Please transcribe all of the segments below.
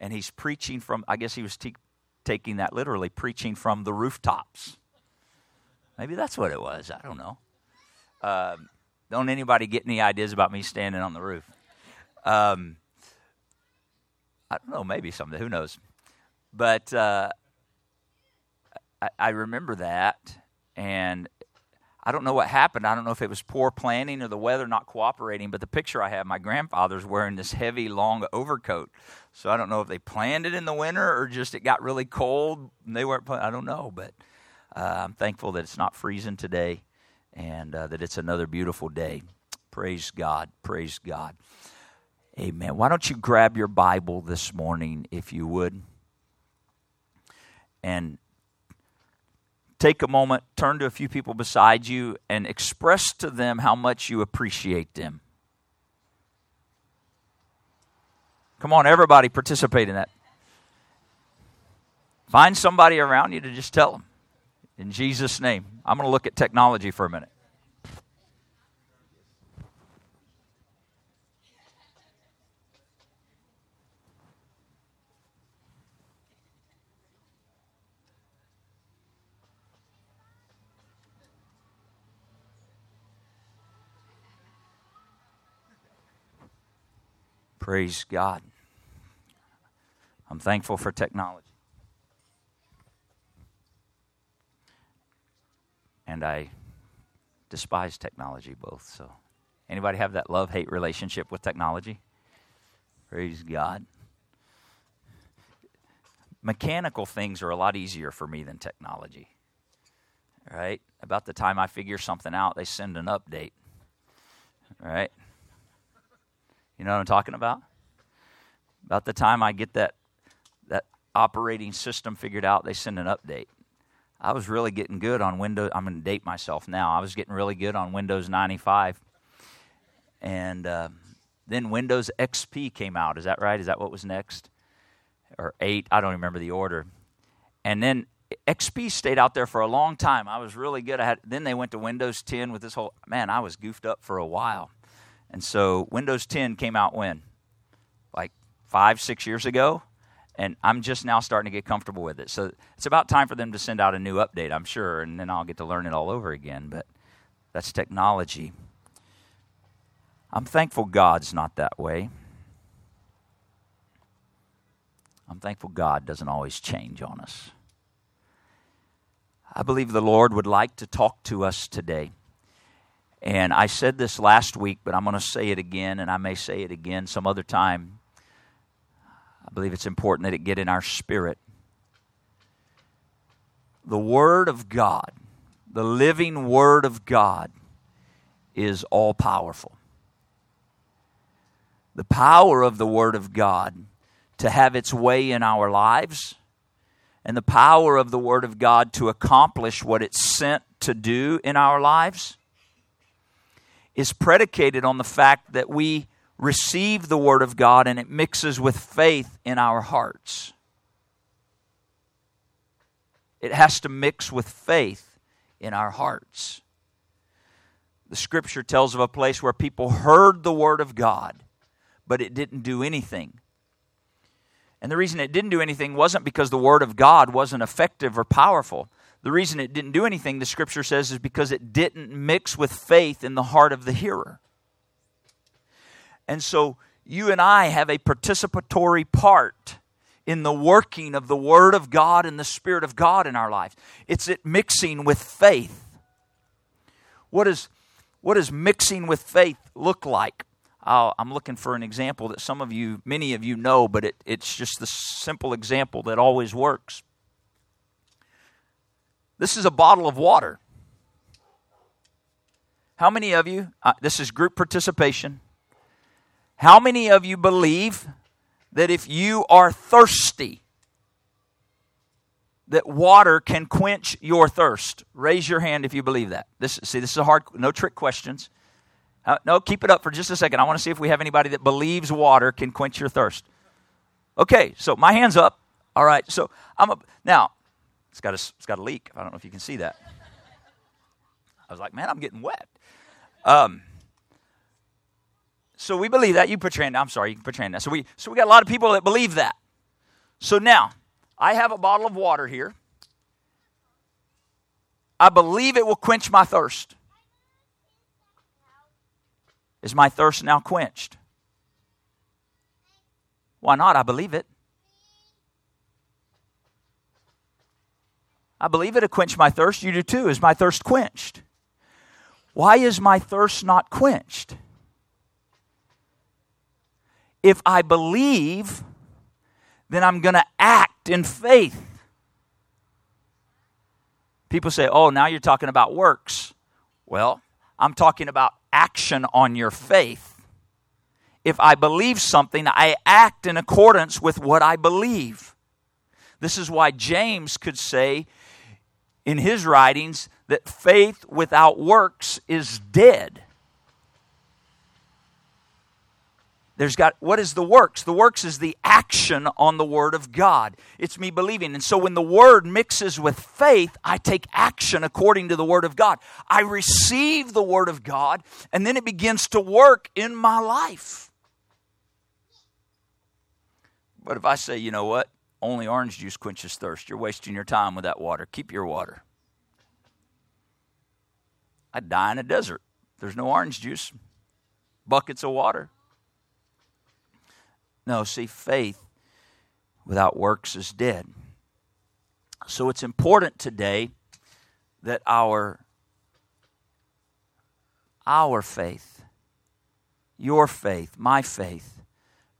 and he's preaching from, I guess he was taking that literally, preaching from the rooftops. Maybe that's what it was. I don't know. Don't anybody get any ideas about me standing on the roof? I don't know, maybe something. Who knows? But I remember that, and I don't know what happened. I don't know if it was poor planning or the weather not cooperating, but the picture I have, my grandfather's wearing this heavy, long overcoat. So I don't know if they planned it in the winter or just it got really cold and they weren't planning. I don't know, but I'm thankful that it's not freezing today and that it's another beautiful day. Praise God. Praise God. Amen. Why don't you grab your Bible this morning, if you would, and take a moment, turn to a few people beside you, and express to them how much you appreciate them. Come on, everybody, participate in that. Find somebody around you to just tell them. In Jesus' name. I'm going to look at technology for a minute. Praise God. I'm thankful for technology. And I despise technology both. So, anybody have that love-hate relationship with technology? Praise God. Mechanical things are a lot easier for me than technology. Right? About the time I figure something out, they send an update. Right? You know what I'm talking about? About the time I get that operating system figured out, they send an update. I was really getting good on Windows. I'm going to date myself now. I was getting really good on Windows 95. And then Windows XP came out. Is that right? Is that what was next? Or 8? I don't remember the order. And then XP stayed out there for a long time. I was really good. Then they went to Windows 10 with this whole... Man, I was goofed up for a while. And so Windows 10 came out when? Like 5-6 years ago? And I'm just now starting to get comfortable with it. So it's about time for them to send out a new update, I'm sure, and then I'll get to learn it all over again. But that's technology. I'm thankful God's not that way. I'm thankful God doesn't always change on us. I believe the Lord would like to talk to us today. And I said this last week, but I'm going to say it again, and I may say it again some other time. I believe it's important that it get in our spirit. The Word of God, the living Word of God, is all-powerful. The power of the Word of God to have its way in our lives, and the power of the Word of God to accomplish what it's sent to do in our lives, is predicated on the fact that we receive the Word of God and it mixes with faith in our hearts. It has to mix with faith in our hearts. The Scripture tells of a place where people heard the Word of God, but it didn't do anything. And the reason it didn't do anything wasn't because the Word of God wasn't effective or powerful. The reason it didn't do anything, the Scripture says, is because it didn't mix with faith in the heart of the hearer. And so you and I have a participatory part in the working of the Word of God and the Spirit of God in our lives. It's it mixing with faith. What does mixing with faith look like? I'm looking for an example that some of you, many of you know, but it's just the simple example that always works. This is a bottle of water. How many of you, this is group participation, how many of you believe that if you are thirsty, that water can quench your thirst? Raise your hand if you believe that. This is a hard, no trick questions. No, keep it up for just a second. I want to see if we have anybody that believes water can quench your thirst. Okay, so my hand's up. All right, so now... It's got a leak. I don't know if you can see that. I was like, man, I'm getting wet. So we believe that. You put your hand down. I'm sorry, you can put your hand down. So we got a lot of people that believe that. So now, I have a bottle of water here. I believe it will quench my thirst. Is my thirst now quenched? Why not? I believe it. I believe it'll quench my thirst. You do too. Is my thirst quenched? Why is my thirst not quenched? If I believe, then I'm going to act in faith. People say, oh, now you're talking about works. Well, I'm talking about action on your faith. If I believe something, I act in accordance with what I believe. This is why James could say in his writings that faith without works is dead. What is the works? The works is the action on the Word of God. It's me believing. And so when the Word mixes with faith, I take action according to the Word of God. I receive the Word of God, and then it begins to work in my life. But if I say, you know what? Only orange juice quenches thirst. You're wasting your time with that water. Keep your water. I'd die in a desert. There's no orange juice. Buckets of water. No, see, faith without works is dead. So it's important today that our faith, your faith, my faith,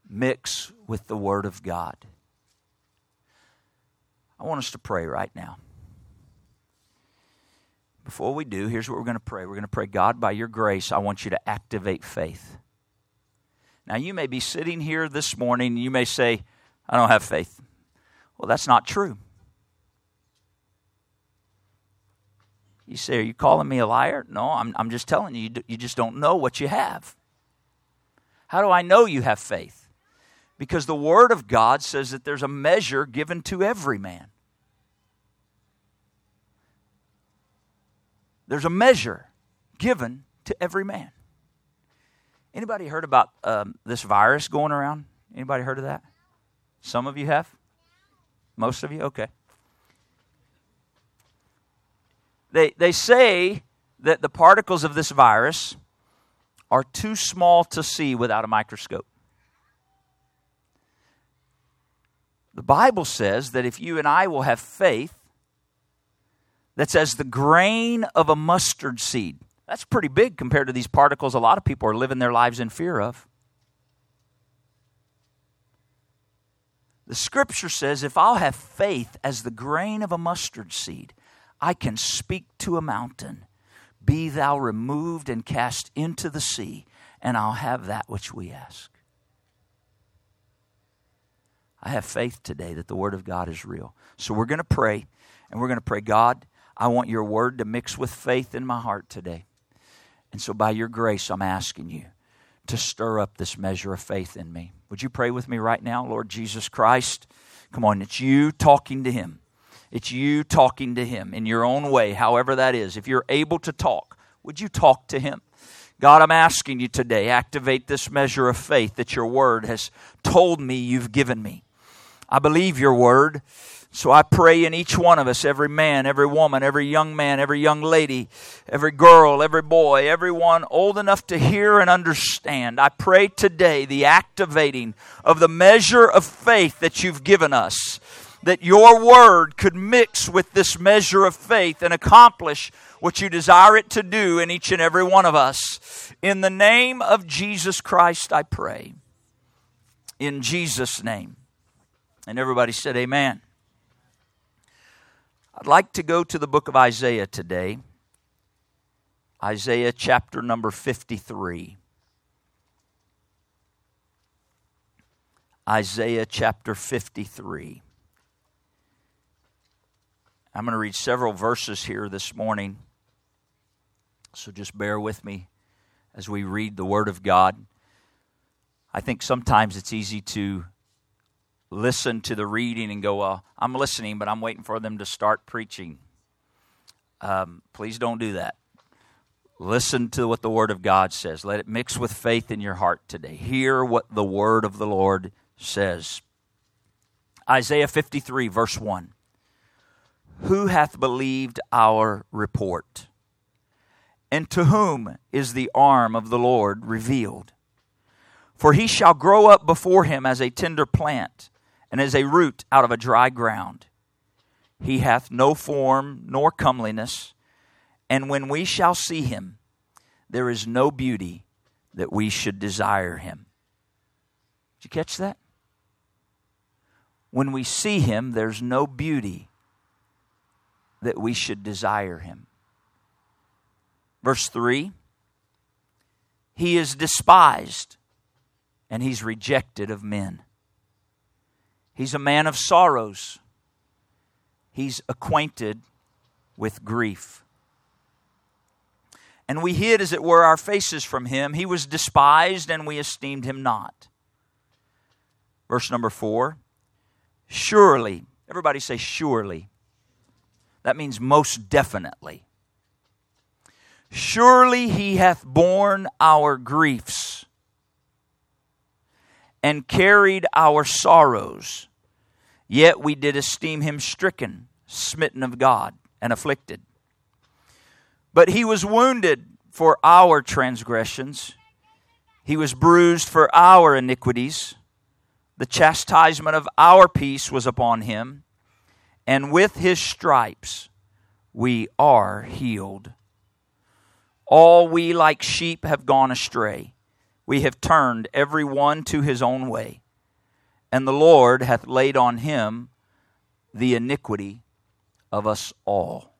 mix with the Word of God. I want us to pray right now. Before we do, here's what we're going to pray. We're going to pray, God, by your grace, I want you to activate faith. Now, you may be sitting here this morning and you may say, I don't have faith. Well, that's not true. You say, are you calling me a liar? No, I'm just telling you, you just don't know what you have. How do I know you have faith? Because the Word of God says that there's a measure given to every man. There's a measure given to every man. Anybody heard about this virus going around? Anybody heard of that? Some of you have? Most of you? Okay. They say that the particles of this virus are too small to see without a microscope. The Bible says that if you and I will have faith, that's as the grain of a mustard seed. That's pretty big compared to these particles a lot of people are living their lives in fear of. The Scripture says if I'll have faith as the grain of a mustard seed, I can speak to a mountain, be thou removed and cast into the sea, and I'll have that which we ask. I have faith today that the Word of God is real. So we're going to pray, and we're going to pray, God, I want your Word to mix with faith in my heart today. And so by your grace, I'm asking you to stir up this measure of faith in me. Would you pray with me right now, Lord Jesus Christ? Come on, it's you talking to Him. It's you talking to Him in your own way, however that is. If you're able to talk, would you talk to Him? God, I'm asking you today, activate this measure of faith that your Word has told me you've given me. I believe your Word. So I pray in each one of us, every man, every woman, every young man, every young lady, every girl, every boy, everyone old enough to hear and understand. I pray today the activating of the measure of faith that you've given us, that your Word could mix with this measure of faith and accomplish what you desire it to do in each and every one of us. In the name of Jesus Christ, I pray. In Jesus' name. And everybody said amen. I'd like to go to the book of Isaiah today. Isaiah chapter number 53. Isaiah chapter 53. I'm going to read several verses here this morning. So just bear with me as we read the Word of God. I think sometimes it's easy to listen to the reading and go, well, I'm listening, but I'm waiting for them to start preaching. Please don't do that. Listen to what the Word of God says. Let it mix with faith in your heart today. Hear what the Word of the Lord says. Isaiah 53, verse 1. Who hath believed our report? And to whom is the arm of the Lord revealed? For he shall grow up before him as a tender plant, and as a root out of a dry ground. He hath no form nor comeliness, and when we shall see him, there is no beauty that we should desire him. Did you catch that? When we see him, there's no beauty that we should desire him. Verse 3, he is despised and he's rejected of men. He's a man of sorrows. He's acquainted with grief. And we hid, as it were, our faces from him. He was despised and we esteemed him not. Verse number 4, surely, everybody say surely. That means most definitely. Surely he hath borne our griefs and carried our sorrows, yet we did esteem him stricken, smitten of God, and afflicted. But he was wounded for our transgressions, he was bruised for our iniquities, the chastisement of our peace was upon him, and with his stripes we are healed. All we like sheep have gone astray. We have turned every one to his own way. And the Lord hath laid on him the iniquity of us all.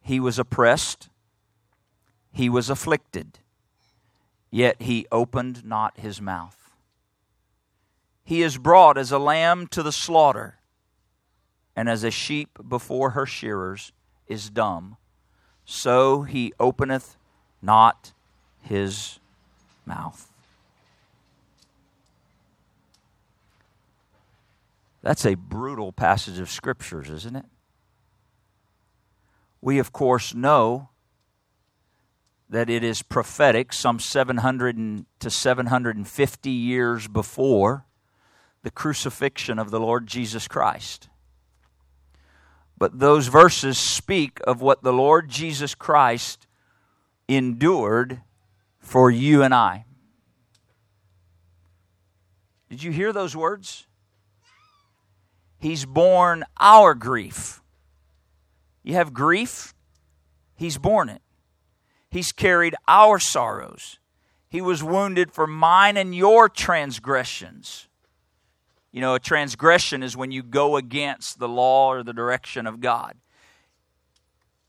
He was oppressed. He was afflicted. Yet he opened not his mouth. He is brought as a lamb to the slaughter. And as a sheep before her shearers is dumb, so he openeth not his mouth. That's a brutal passage of scriptures, isn't it? We, of course, know that it is prophetic, some 700 to 750 years before the crucifixion of the Lord Jesus Christ. But those verses speak of what the Lord Jesus Christ endured for you and I. Did you hear those words? He's borne our grief. You have grief? He's borne it. He's carried our sorrows. He was wounded for mine and your transgressions. You know, a transgression is when you go against the law or the direction of God.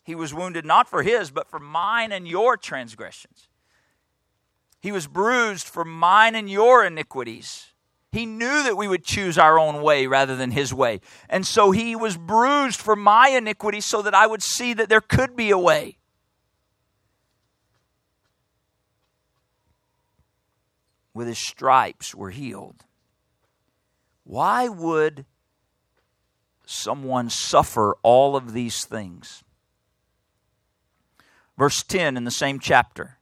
He was wounded not for his, but for mine and your transgressions. He was bruised for mine and your iniquities. He knew that we would choose our own way rather than his way. And so he was bruised for my iniquities so that I would see that there could be a way. With his stripes we're healed. Why would someone suffer all of these things? Verse 10 in the same chapter.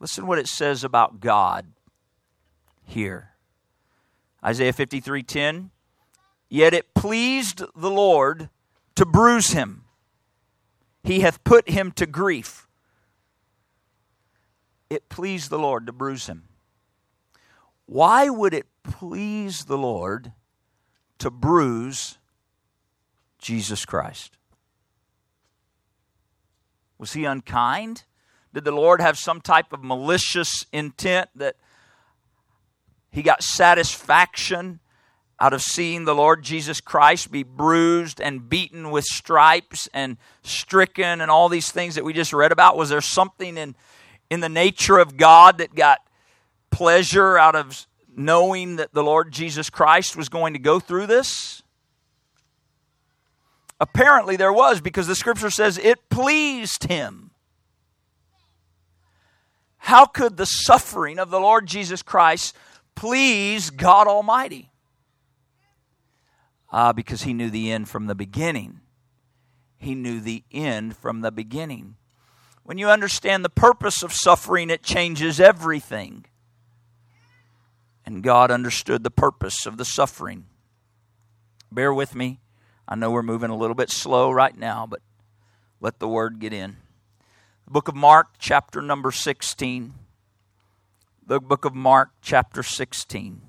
Listen what it says about God here. Isaiah 53:10. Yet it pleased the Lord to bruise him. He hath put him to grief. It pleased the Lord to bruise him. Why would it please the Lord to bruise Jesus Christ? Was he unkind? Did the Lord have some type of malicious intent that he got satisfaction out of seeing the Lord Jesus Christ be bruised and beaten with stripes and stricken and all these things that we just read about? Was there something in the nature of God that got pleasure out of knowing that the Lord Jesus Christ was going to go through this? Apparently there was, because the scripture says it pleased him. How could the suffering of the Lord Jesus Christ please God Almighty? Because he knew the end from the beginning. He knew the end from the beginning. When you understand the purpose of suffering, it changes everything. and God understood the purpose of the suffering. Bear with me. I know we're moving a little bit slow right now, but let the word get in. The book of Mark, chapter number 16. The book of Mark, chapter 16.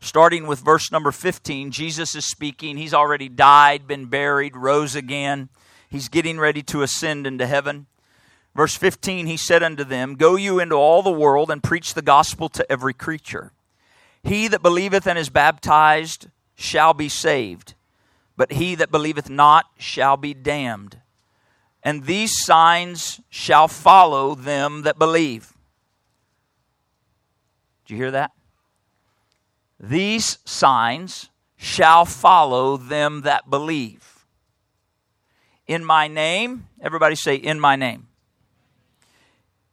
Starting with verse number 15, Jesus is speaking. He's already died, been buried, rose again. He's getting ready to ascend into heaven. Verse 15, he said unto them, Go you into all the world and preach the gospel to every creature. He that believeth and is baptized shall be saved, but he that believeth not shall be damned. And these signs shall follow them that believe. Did you hear that? These signs shall follow them that believe. In my name, everybody say, in my name.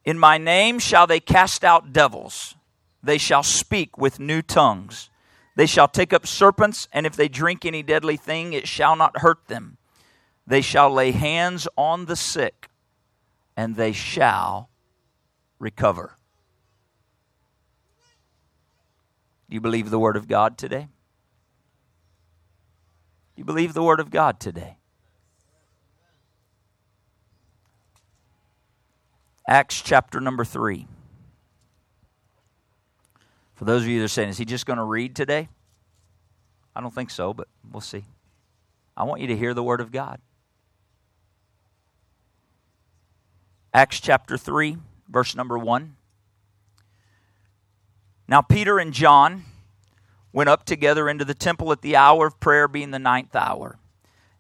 In my name shall they cast out devils. They shall speak with new tongues. They shall take up serpents, and if they drink any deadly thing, it shall not hurt them. They shall lay hands on the sick, and they shall recover. Do you believe the Word of God today? Do you believe the Word of God today? Acts chapter number 3. For those of you that are saying, is he just going to read today? I don't think so, but we'll see. I want you to hear the Word of God. Acts chapter 3, verse number 1. Now Peter and John went up together into the temple at the hour of prayer, being the 9th hour.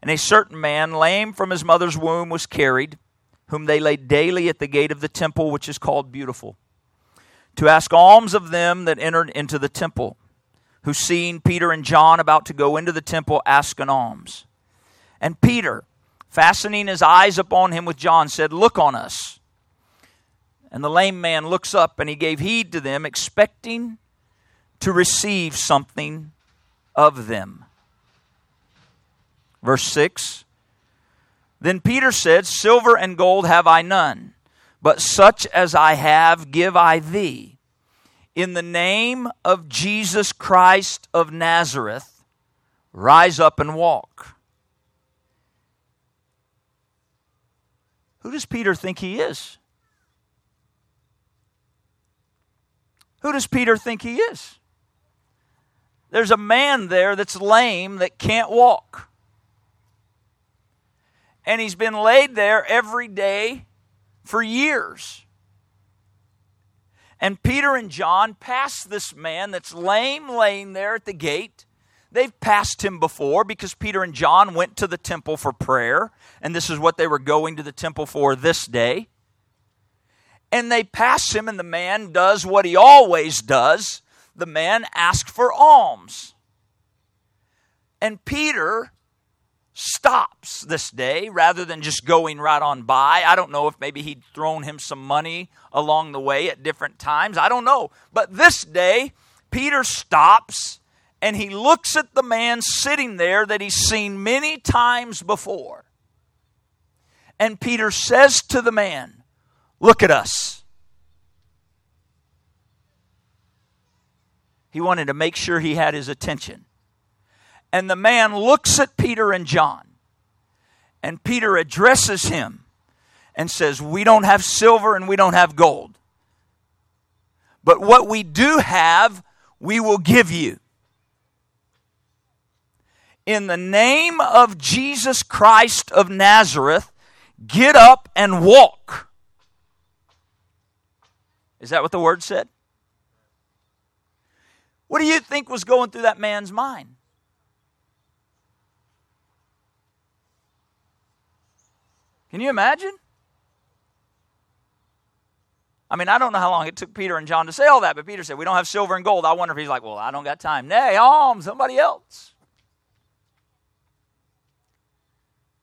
And a certain man, lame from his mother's womb, was carried, whom they laid daily at the gate of the temple, which is called Beautiful, to ask alms of them that entered into the temple, who, seeing Peter and John about to go into the temple, asked an alms. And Peter, fastening his eyes upon him with John, said, Look on us. And the lame man looks up, and he gave heed to them, expecting to receive something of them. Verse 6, Then Peter said, Silver and gold have I none, but such as I have give I thee. In the name of Jesus Christ of Nazareth, rise up and walk. Who does Peter think he is? Who does Peter think he is? There's a man there that's lame that can't walk. And he's been laid there every day for years. And Peter and John pass this man that's lame laying there at the gate. They've passed him before because Peter and John went to the temple for prayer. And this is what they were going to the temple for this day. And they pass him, and the man does what he always does. The man asks for alms. And Peter stops this day rather than just going right on by. I don't know if maybe he'd thrown him some money along the way at different times. I don't know. But this day, Peter stops, and he looks at the man sitting there that he's seen many times before. And Peter says to the man, Look at us. He wanted to make sure he had his attention. And the man looks at Peter and John. And Peter addresses him and says, We don't have silver and we don't have gold. But what we do have, we will give you. In the name of Jesus Christ of Nazareth, get up and walk. Is that what the word said? What do you think was going through that man's mind? Can you imagine? I mean, I don't know how long it took Peter and John to say all that, but Peter said, We don't have silver and gold. I wonder if he's like, Well, I don't got time. Nay, alms, somebody else.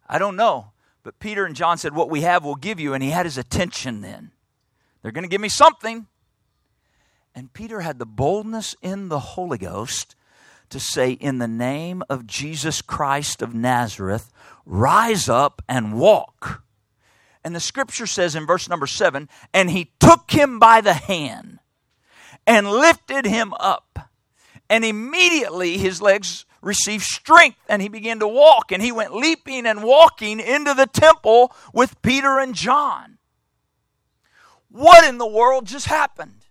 I don't know. But Peter and John said, What we have we'll give you. And he had his attention then. They're going to give me something. And Peter had the boldness in the Holy Ghost to say, In the name of Jesus Christ of Nazareth, rise up and walk. And the scripture says in verse number 7, And he took him by the hand and lifted him up. And immediately his legs received strength, and he began to walk. And he went leaping and walking into the temple with Peter and John. What in the world just happened?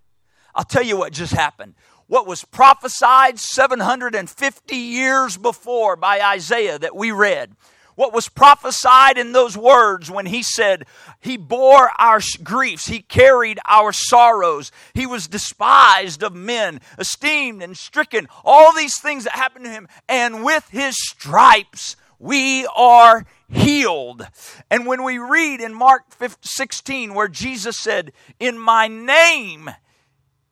I'll tell you what just happened. What was prophesied 750 years before by Isaiah that we read. What was prophesied in those words when he said, he bore our griefs, he carried our sorrows, he was despised of men, esteemed and stricken, all these things that happened to him, and with his stripes we are healed. And when we read in Mark 16 where Jesus said, in my name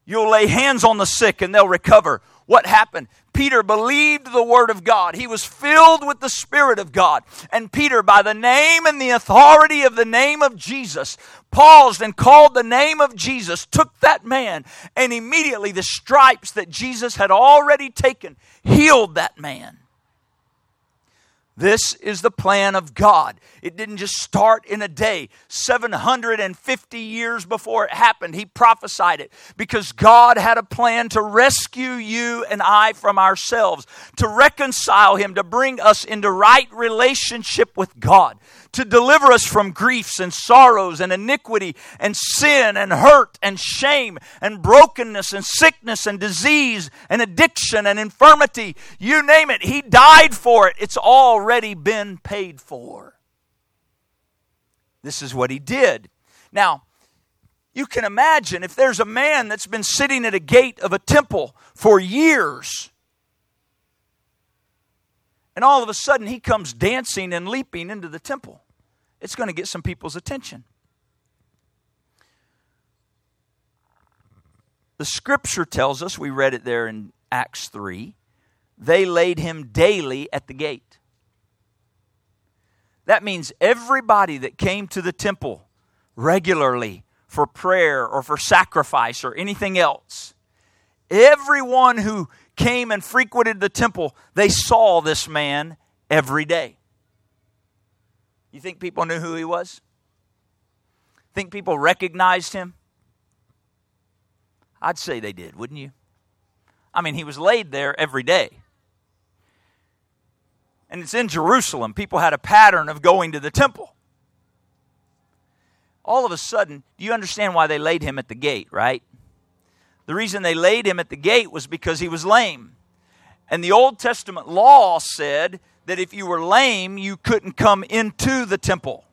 you'll lay hands on the sick and they'll recover, what happened? Peter believed the word of God. He was filled with the Spirit of God. And Peter, by the name and the authority of the name of Jesus, paused and called the name of Jesus, took that man, and immediately the stripes that Jesus had already taken healed that man. This is the plan of God. It didn't just start in a day. 750 years before it happened, he prophesied it. Because God had a plan to rescue you and I from ourselves, to reconcile him, to bring us into right relationship with God, to deliver us from griefs and sorrows and iniquity and sin and hurt and shame and brokenness and sickness and disease and addiction and infirmity. You name it, he died for it. It's all already been paid for. This is what he did. Now, you can imagine if there's a man that's been sitting at a gate of a temple for years, and all of a sudden he comes dancing and leaping into the temple, it's going to get some people's attention. The scripture tells us, we read it there in Acts 3, they laid him daily at the gate. That means everybody that came to the temple regularly for prayer or for sacrifice or anything else, everyone who came and frequented the temple, they saw this man every day. You think people knew who he was? Think people recognized him? I'd say they did, wouldn't you? I mean, he was laid there every day. And it's in Jerusalem. People had a pattern of going to the temple. All of a sudden, do you understand why they laid him at the gate, right? The reason they laid him at the gate was because he was lame. And the Old Testament law said that if you were lame, you couldn't come into the temple.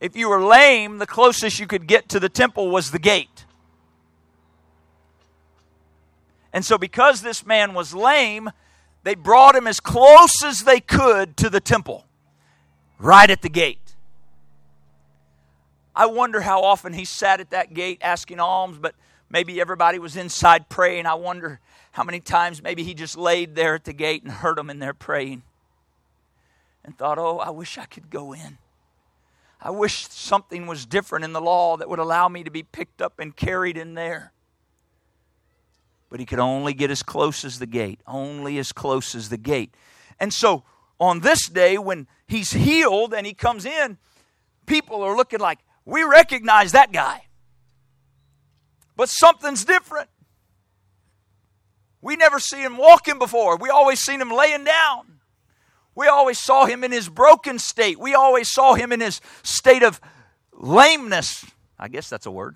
If you were lame, the closest you could get to the temple was the gate. And so because this man was lame, they brought him as close as they could to the temple, right at the gate. I wonder how often he sat at that gate asking alms, but maybe everybody was inside praying. I wonder how many times maybe he just laid there at the gate and heard them in there praying and thought, oh, I wish I could go in. I wish something was different in the law that would allow me to be picked up and carried in there. But he could only get as close as the gate, only as close as the gate. And so on this day when he's healed and he comes in, people are looking like, we recognize that guy. But something's different. We never see him walking before. We always seen him laying down. We always saw him in his broken state. We always saw him in his state of lameness. I guess that's a word.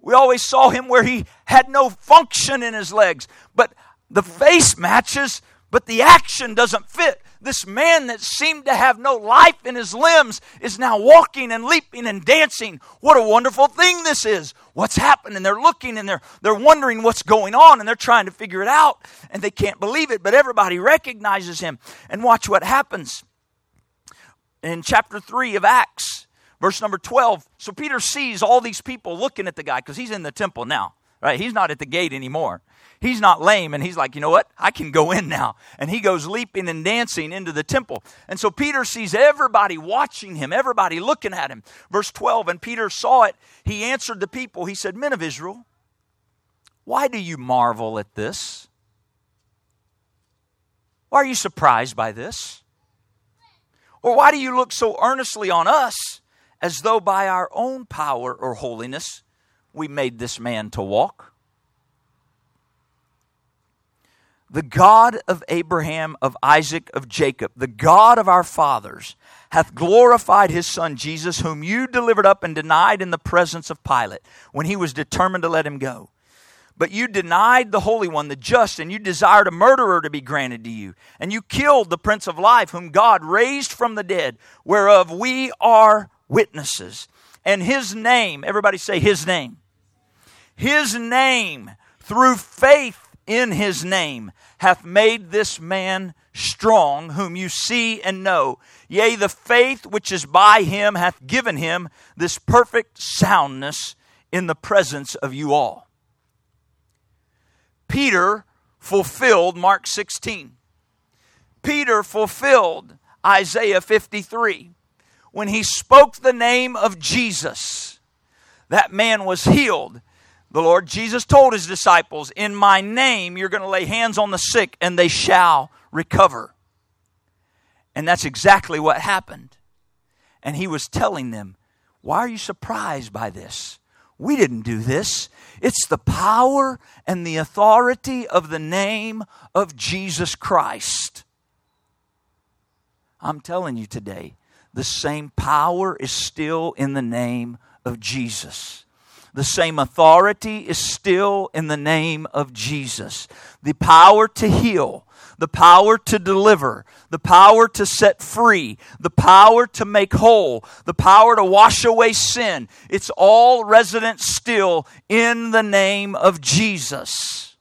We always saw him where he had no function in his legs. But the face matches, but the action doesn't fit. This man that seemed to have no life in his limbs is now walking and leaping and dancing. What a wonderful thing this is. What's happening? They're looking and they're wondering what's going on, and they're trying to figure it out, and they can't believe it. But everybody recognizes him. And watch what happens. In chapter 3 of Acts, verse number 12, so Peter sees all these people looking at the guy because he's in the temple now, right? He's not at the gate anymore. He's not lame, and he's like, you know what? I can go in now. And he goes leaping and dancing into the temple. And so Peter sees everybody watching him, everybody looking at him. Verse 12, and Peter saw it. He answered the people. He said, men of Israel, why do you marvel at this? Why are you surprised by this? Or why do you look so earnestly on us, as though by our own power or holiness we made this man to walk? The God of Abraham, of Isaac, of Jacob, the God of our fathers, hath glorified his son Jesus, whom you delivered up and denied in the presence of Pilate, when he was determined to let him go. But you denied the Holy One, the just, and you desired a murderer to be granted to you. And you killed the Prince of Life, whom God raised from the dead, whereof we are witnesses. And his name, everybody say his name. His name, through faith, in his name hath made this man strong, whom you see and know. Yea, the faith which is by him hath given him this perfect soundness in the presence of you all. Peter fulfilled Mark 16. Peter fulfilled Isaiah 53. When he spoke the name of Jesus, that man was healed. The Lord Jesus told his disciples, in my name you're going to lay hands on the sick and they shall recover. And that's exactly what happened. And he was telling them, why are you surprised by this? We didn't do this. It's the power and the authority of the name of Jesus Christ. I'm telling you today, the same power is still in the name of Jesus. The same authority is still in the name of Jesus. The power to heal, the power to deliver, the power to set free, the power to make whole, the power to wash away sin. It's all resident still in the name of Jesus.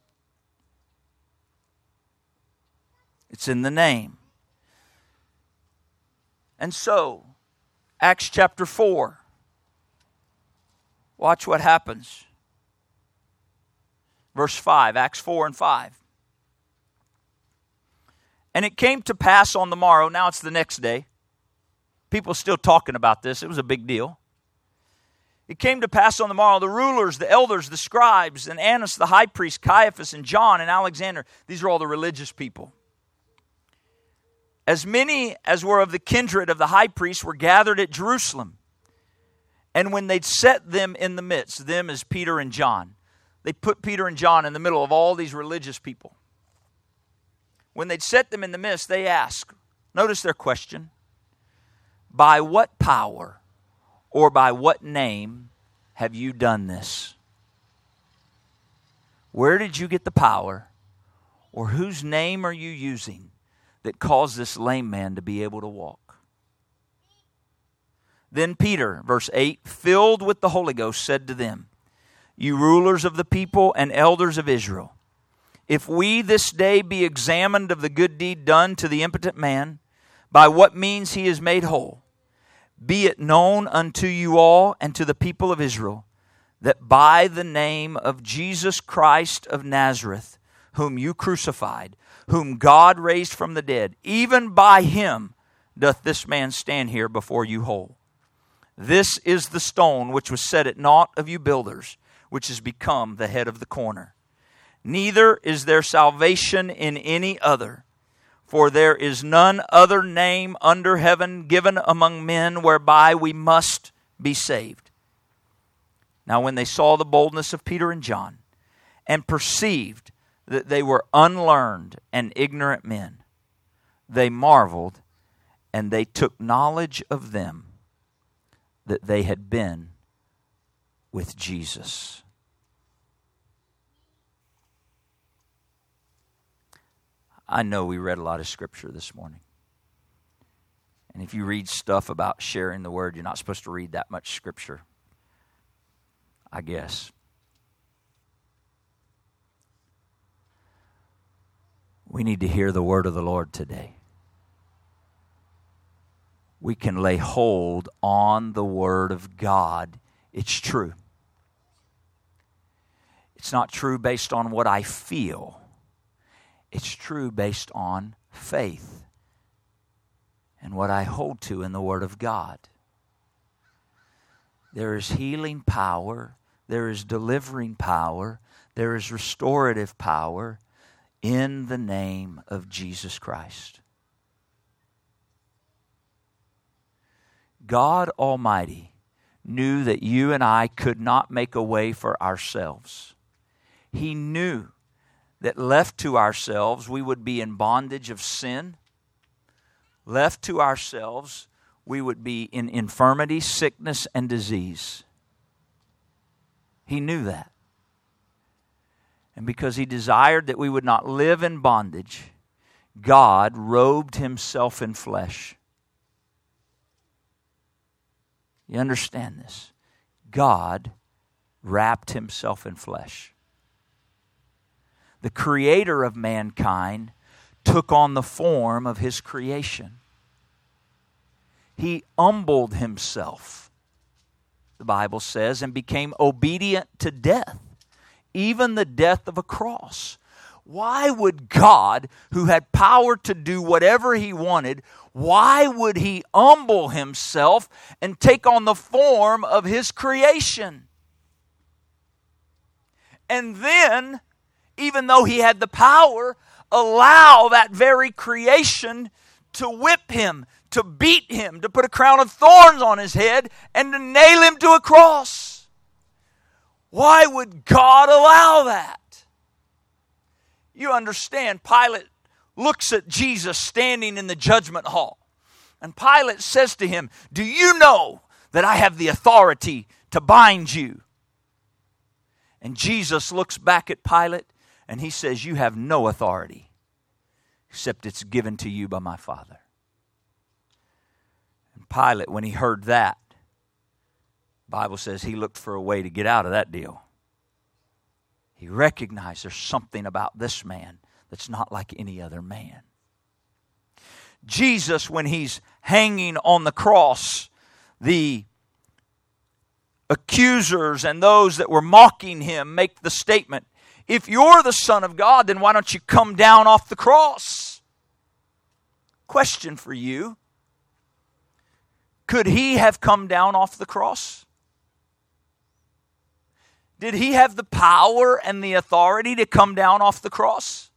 It's in the name. And so, Acts chapter 4. Watch what happens. Verse 5, Acts 4 and 5. And it came to pass on the morrow, now it's the next day. People are still talking about this. It was a big deal. It came to pass on the morrow, the rulers, the elders, the scribes, and Annas the high priest, Caiaphas, and John, and Alexander. These are all the religious people. As many as were of the kindred of the high priest were gathered at Jerusalem. And when they'd set them in the midst, them as Peter and John, they put Peter and John in the middle of all these religious people. When they'd set them in the midst, they asked, notice their question, by what power or by what name have you done this? Where did you get the power, or whose name are you using that caused this lame man to be able to walk? Then Peter, verse 8, filled with the Holy Ghost, said to them, you rulers of the people and elders of Israel, if we this day be examined of the good deed done to the impotent man, by what means he is made whole, be it known unto you all and to the people of Israel, that by the name of Jesus Christ of Nazareth, whom you crucified, whom God raised from the dead, even by him doth this man stand here before you whole. This is the stone which was set at naught of you builders, which has become the head of the corner. Neither is there salvation in any other, for there is none other name under heaven given among men whereby we must be saved. Now when they saw the boldness of Peter and John, and perceived that they were unlearned and ignorant men, they marveled, and they took knowledge of them, that they had been with Jesus. I know we read a lot of scripture this morning. And if you read stuff about sharing the word, you're not supposed to read that much scripture, I guess. We need to hear the word of the Lord today. We can lay hold on the Word of God. It's true. It's not true based on what I feel. It's true based on faith and what I hold to in the Word of God. There is healing power. There is delivering power. There is restorative power in the name of Jesus Christ. God Almighty knew that you and I could not make a way for ourselves. He knew that left to ourselves, we would be in bondage of sin. Left to ourselves, we would be in infirmity, sickness, and disease. He knew that. And because he desired that we would not live in bondage, God robed himself in flesh. You understand this? God wrapped himself in flesh. The creator of mankind took on the form of his creation. He humbled himself, the Bible says, and became obedient to death, even the death of a cross. Why would God, who had power to do whatever he wanted, why would he humble himself and take on the form of his creation? And then, even though he had the power, allow that very creation to whip him, to beat him, to put a crown of thorns on his head, and to nail him to a cross. Why would God allow that? You understand, Pilate looks at Jesus standing in the judgment hall. And Pilate says to him, "Do you know that I have the authority to bind you?" And Jesus looks back at Pilate and he says, "You have no authority except it's given to you by my Father." And Pilate, when he heard that, the Bible says he looked for a way to get out of that deal. He recognized there's something about this man that's not like any other man. Jesus, when he's hanging on the cross, the accusers and those that were mocking him make the statement, "If you're the Son of God, then why don't you come down off the cross?" Question for you. Could he have come down off the cross? Did he have the power and the authority to come down off the cross?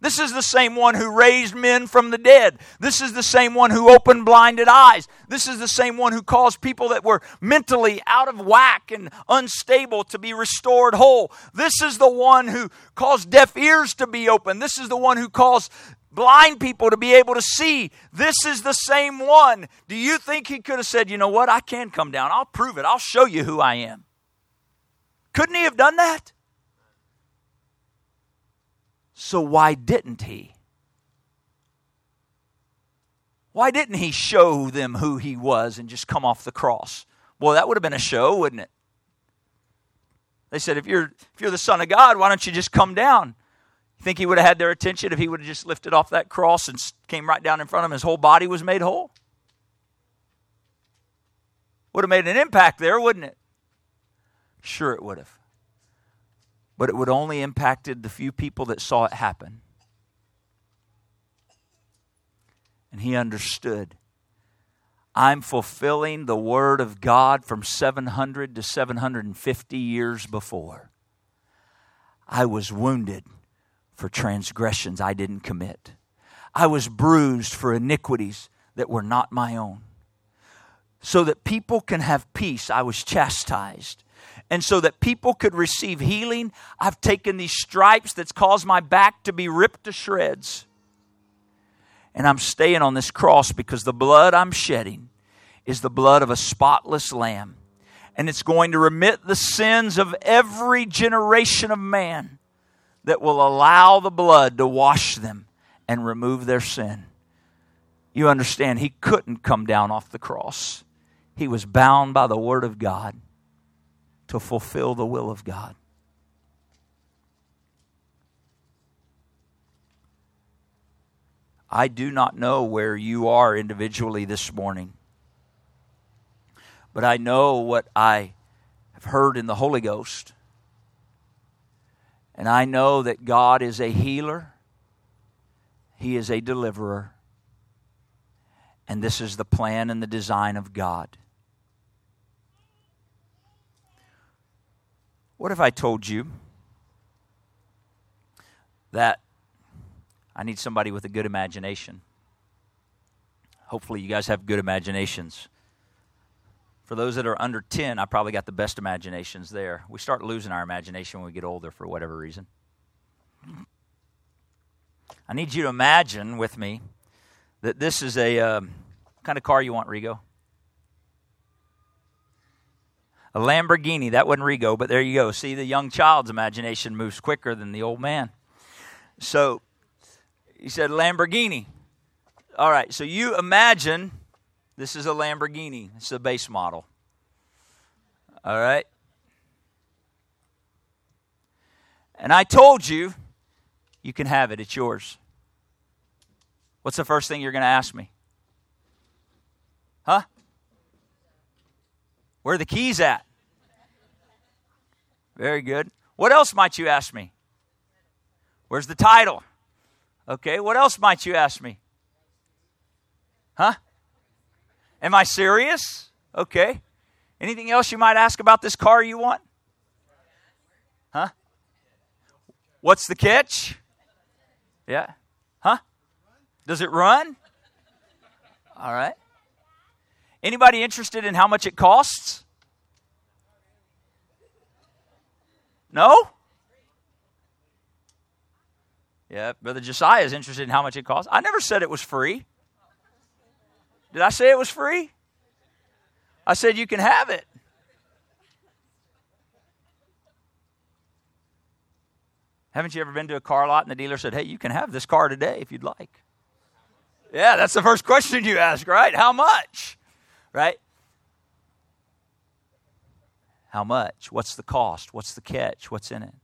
This is the same one who raised men from the dead. This is the same one who opened blinded eyes. This is the same one who caused people that were mentally out of whack and unstable to be restored whole. This is the one who caused deaf ears to be opened. This is the one who caused blind people to be able to see. This is the same one. Do you think he could have said, "You know what, I can come down. I'll prove it. I'll show you who I am"? Couldn't he have done that? So why didn't he? Why didn't he show them who he was and just come off the cross? Well, that would have been a show, wouldn't it? They said, if you're the Son of God, why don't you just come down? Think he would have had their attention if he would have just lifted off that cross and came right down in front of him? His whole body was made whole. Would have made an impact there, wouldn't it? Sure it would have. But it would only impacted the few people that saw it happen. And he understood. I'm fulfilling the word of God from 700 to 750 years before. I was wounded for transgressions I didn't commit. I was bruised for iniquities that were not my own. So that people can have peace, I was chastised. And so that people could receive healing, I've taken these stripes that's caused my back to be ripped to shreds. And I'm staying on this cross because the blood I'm shedding is the blood of a spotless lamb. And it's going to remit the sins of every generation of man that will allow the blood to wash them and remove their sin. You understand, he couldn't come down off the cross. He was bound by the word of God to fulfill the will of God. I do not know where you are individually this morning, but I know what I have heard in the Holy Ghost. And I know that God is a healer. He is a deliverer. And this is the plan and the design of God. What if I told you that I need somebody with a good imagination? Hopefully you guys have good imaginations. For those that are under 10, I probably got the best imaginations there. We start losing our imagination when we get older for whatever reason. I need you to imagine with me that this is a, what kind of car you want, Rigo? A Lamborghini. That wasn't Rigo, but there you go. See, the young child's imagination moves quicker than the old man. So, he said Lamborghini. All right, so you imagine this is a Lamborghini. It's the base model. All right? And I told you, you can have it. It's yours. What's the first thing you're going to ask me? Huh? Where are the keys at? Very good. What else might you ask me? Where's the title? Okay, what else might you ask me? Huh? Am I serious? Okay. Anything else you might ask about this car you want? Huh? What's the catch? Yeah. Huh? Does it run? All right. Anybody interested in how much it costs? No? Yeah, Brother Josiah is interested in how much it costs. I never said it was free. Did I say it was free? I said you can have it. Haven't you ever been to a car lot and the dealer said, hey, you can have this car today if you'd like? Yeah, that's the first question you ask, right? How much? Right? How much? What's the cost? What's the catch? What's in it?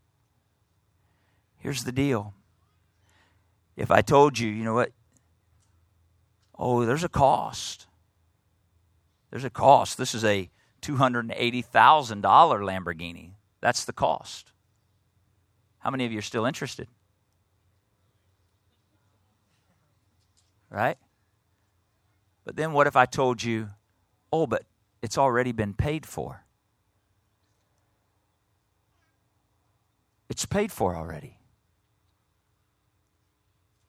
Here's the deal. If I told you, you know what? Oh, there's a cost. There's a cost. This is a $280,000 Lamborghini. That's the cost. How many of you are still interested? Right? But then what if I told you, oh, but it's already been paid for. It's paid for already.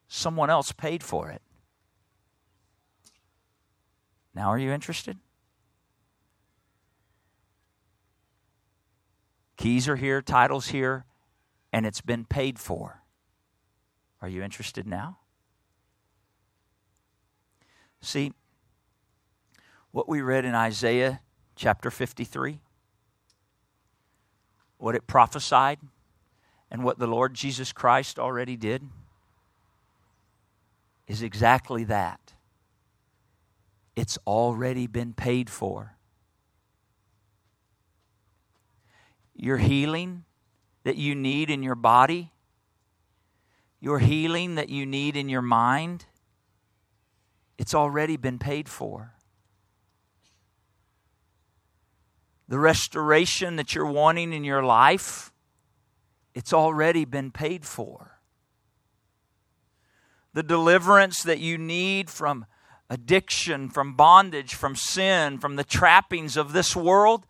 Someone else paid for it. Now are you interested? Keys are here, title's here, and it's been paid for. Are you interested now? See, what we read in Isaiah chapter 53, what it prophesied, and what the Lord Jesus Christ already did, is exactly that. It's already been paid for. Your healing that you need in your body, your healing that you need in your mind, it's already been paid for. The restoration that you're wanting in your life, it's already been paid for. The deliverance that you need from addiction, from bondage, from sin, from the trappings of this world,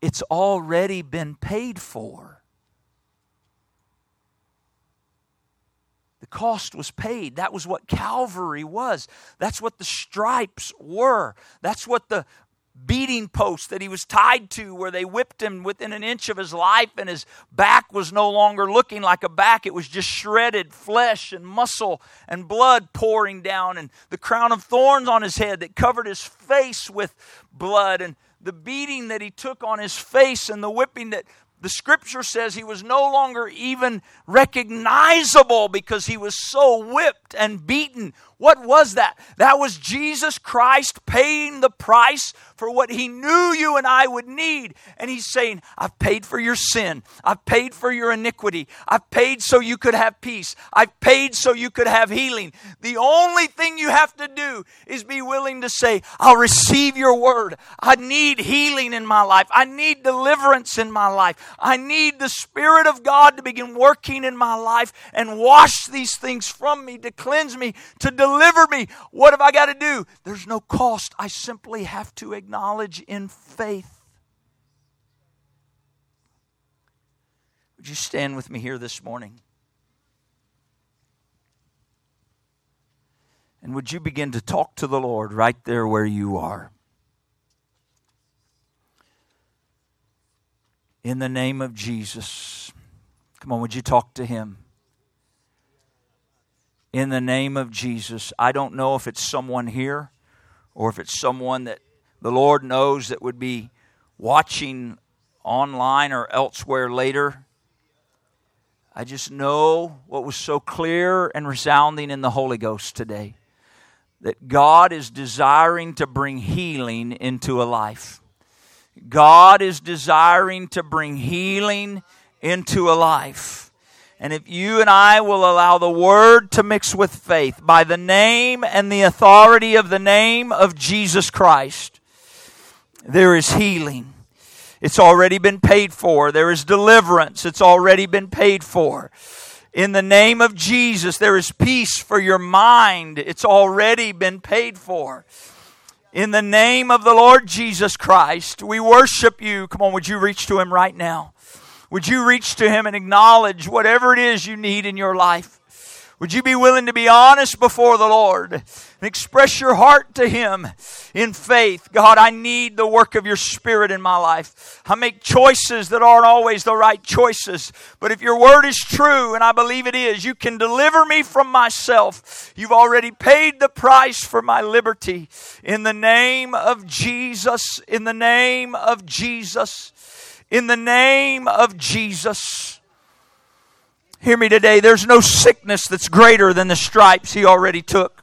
it's already been paid for. The cost was paid. That was what Calvary was. That's what the stripes were. That's what the beating post that he was tied to, where they whipped him within an inch of his life, and his back was no longer looking like a back. It was just shredded flesh and muscle and blood pouring down, and the crown of thorns on his head that covered his face with blood, and the beating that he took on his face, and the whipping that the scripture says he was no longer even recognizable because he was so whipped and beaten. What was that? That was Jesus Christ paying the price for what he knew you and I would need. And he's saying, I've paid for your sin. I've paid for your iniquity. I've paid so you could have peace. I've paid so you could have healing. The only thing you have to do is be willing to say, I'll receive your word. I need healing in my life. I need deliverance in my life. I need the Spirit of God to begin working in my life and wash these things from me, to cleanse me, to deliver me. What have I got to do? There's no cost. I simply have to acknowledge in faith. Would you stand with me here this morning? And would you begin to talk to the Lord right there where you are? in the name of Jesus. Come on, would you talk to him? In the name of Jesus. I don't know if it's someone here or if it's someone that the Lord knows that would be watching online or elsewhere later. I just know what was so clear and resounding in the Holy Ghost today, that God is desiring to bring healing into a life. God is desiring to bring healing into a life. And if you and I will allow the Word to mix with faith by the name and the authority of the name of Jesus Christ, there is healing. It's already been paid for. There is deliverance. It's already been paid for. In the name of Jesus, there is peace for your mind. It's already been paid for. In the name of the Lord Jesus Christ, we worship you. Come on, would you reach to him right now? Would you reach to him and acknowledge whatever it is you need in your life? Would you be willing to be honest before the Lord and express your heart to him in faith? God, I need the work of your Spirit in my life. I make choices that aren't always the right choices. But if your word is true, and I believe it is, you can deliver me from myself. You've already paid the price for my liberty. In the name of Jesus, in the name of Jesus, in the name of Jesus. Hear me today. There's no sickness that's greater than the stripes he already took.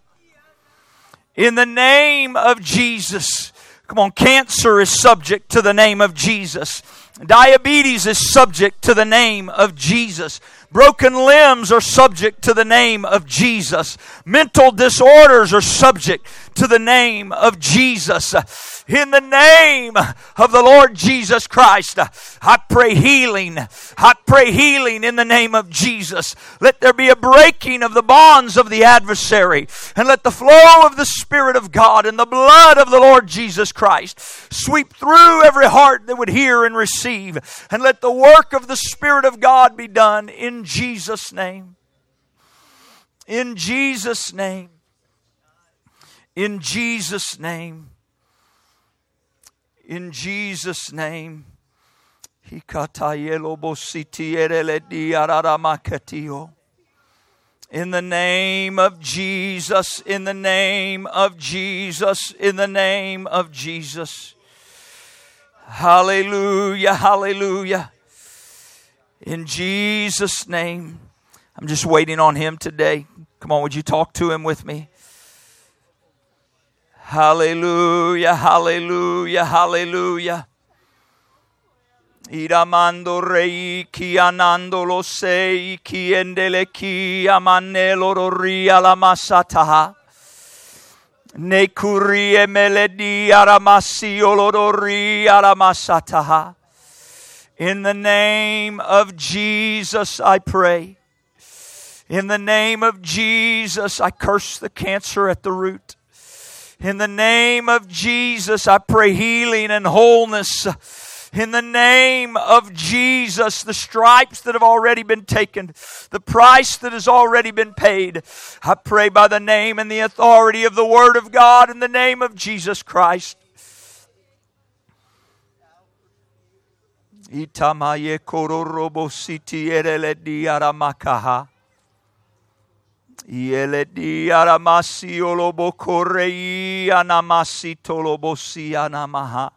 In the name of Jesus. Come on, cancer is subject to the name of Jesus. Diabetes is subject to the name of Jesus. Broken limbs are subject to the name of Jesus. Mental disorders are subject to the name of Jesus. In the name of the Lord Jesus Christ, I pray healing. I pray healing in the name of Jesus. Let there be a breaking of the bonds of the adversary, and let the flow of the Spirit of God and the blood of the Lord Jesus Christ sweep through every heart that would hear and receive, and let the work of the Spirit of God be done in Jesus' name. In Jesus' name. In Jesus' name. In Jesus' name. In the name of Jesus. In the name of Jesus. In the name of Jesus. Hallelujah. Hallelujah. In Jesus' name. I'm just waiting on him today. Come on, would you talk to him with me? Hallelujah, hallelujah, hallelujah. Iramando rei ki anando lo sei ki endele ki amanelo roria la masataha. Ne kurie meledi aramasio lodori aramasataha. In the name of Jesus, I pray. In the name of Jesus, I curse the cancer at the root. In the name of Jesus, I pray healing and wholeness. In the name of Jesus, the stripes that have already been taken, the price that has already been paid, I pray by the name and the authority of the Word of God, in the name of Jesus Christ. Itamaye kororobo siti ereledi aramakaha. Ieledi aramasi olobo korei anamasi tolobosi anamaha.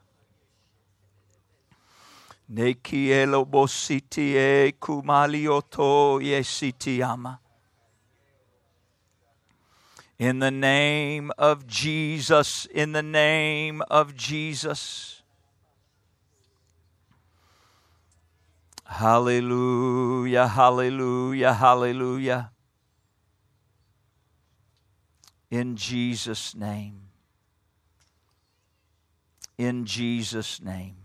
Neki elobo siti e kumalioto yesiti ama. In the name of Jesus, in the name of Jesus. Hallelujah, hallelujah, hallelujah. In Jesus' name. In Jesus' name.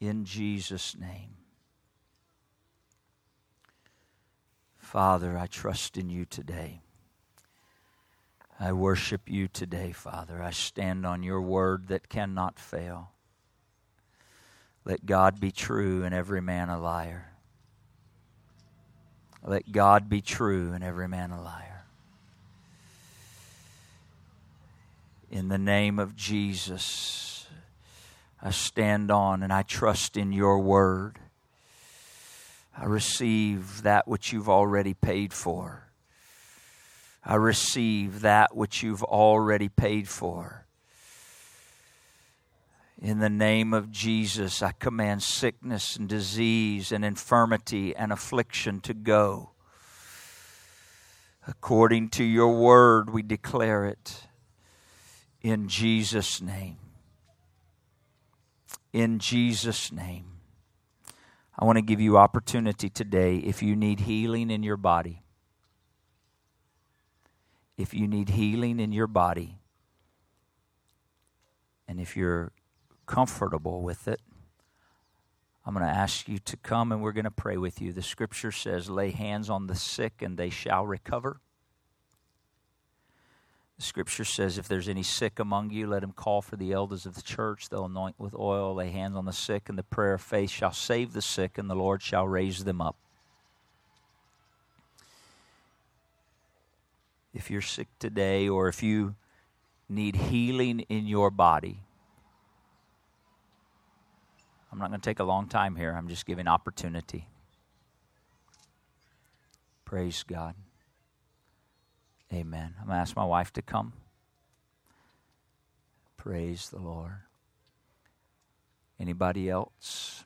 In Jesus' name. Father, I trust in you today. I worship you today, Father. I stand on your word that cannot fail. Let God be true and every man a liar. Let God be true and every man a liar. In the name of Jesus, I stand on, and I trust in your word. I receive that which you've already paid for. I receive that which you've already paid for. In the name of Jesus, I command sickness and disease and infirmity and affliction to go. According to your word, we declare it. In Jesus' name. In Jesus' name. I want to give you opportunity today if you need healing in your body. If you need healing in your body, and if you're comfortable with it, I'm going to ask you to come and we're going to pray with you. The scripture says, lay hands on the sick and they shall recover. The scripture says, if there's any sick among you, let him call for the elders of the church. They'll anoint with oil, lay hands on the sick, and the prayer of faith shall save the sick, and the Lord shall raise them up. If you're sick today, or if you need healing in your body, I'm not going to take a long time here. I'm just giving opportunity. Praise God. Amen. I'm going to ask my wife to come. Praise the Lord. Anybody else?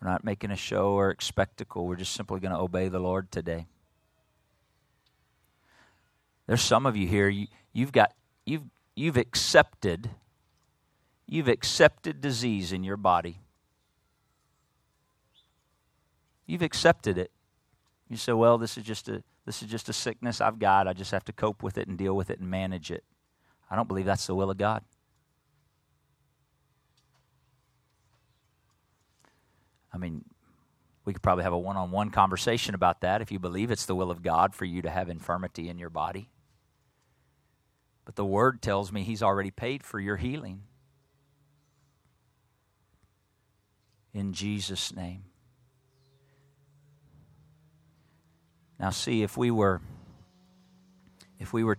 We're not making a show or a spectacle. We're just simply going to obey the Lord today. There's some of you here, you've accepted disease in your body. You've accepted it. You say, well, this is just a sickness I've got. I just have to cope with it and deal with it and manage it. I don't believe that's the will of God. I mean, we could probably have a one-on-one conversation about that if you believe it's the will of God for you to have infirmity in your body. But the Word tells me He's already paid for your healing. In Jesus' name. Now see, if we were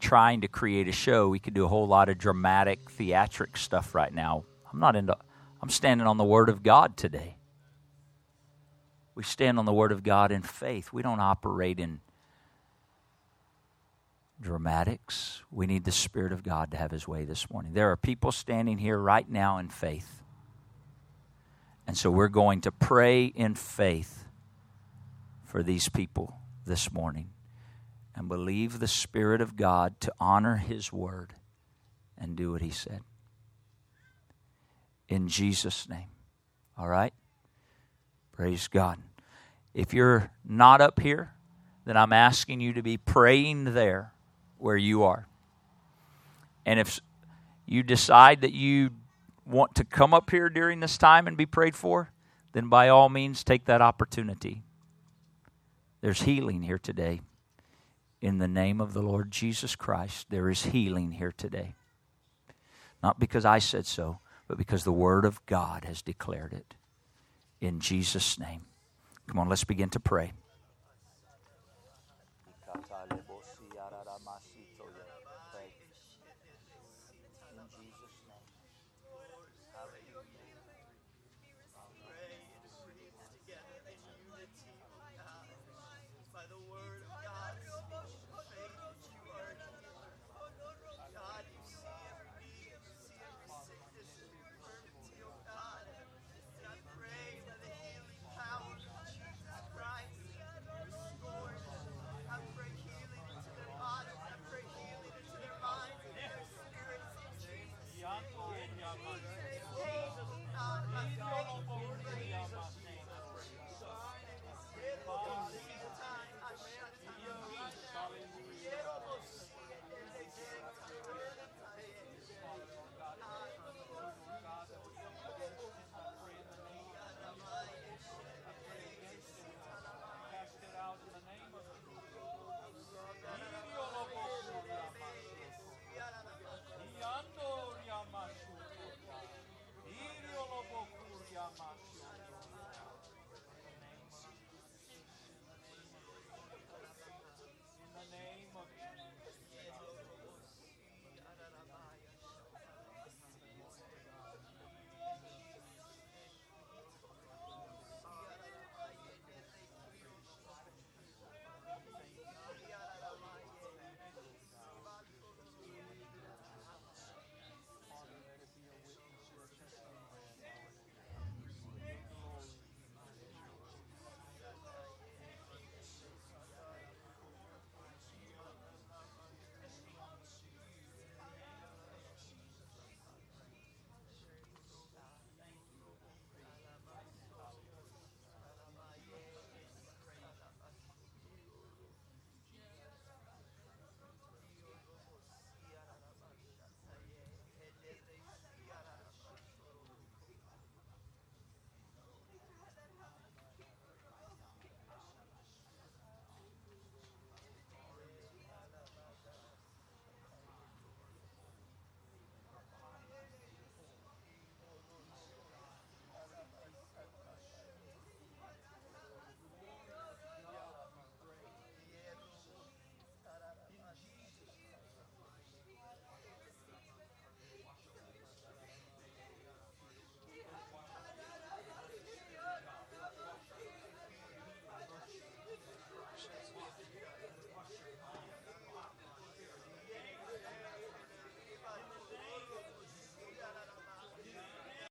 trying to create a show, we could do a whole lot of dramatic, theatric stuff right now. I'm standing on the Word of God today. We stand on the Word of God in faith. We don't operate in dramatics. We need the Spirit of God to have His way this morning. There are people standing here right now in faith. And so we're going to pray in faith for these people this morning and believe the Spirit of God to honor His word and do what He said. In Jesus' name. All right? Praise God. If you're not up here, then I'm asking you to be praying there where you are. And if you decide that you want to come up here during this time and be prayed for, then by all means take that opportunity. There's healing here today. In the name of the Lord Jesus Christ, there is healing here today. Not because I said so, but because the Word of God has declared it. In Jesus' name. Come on, let's begin to pray.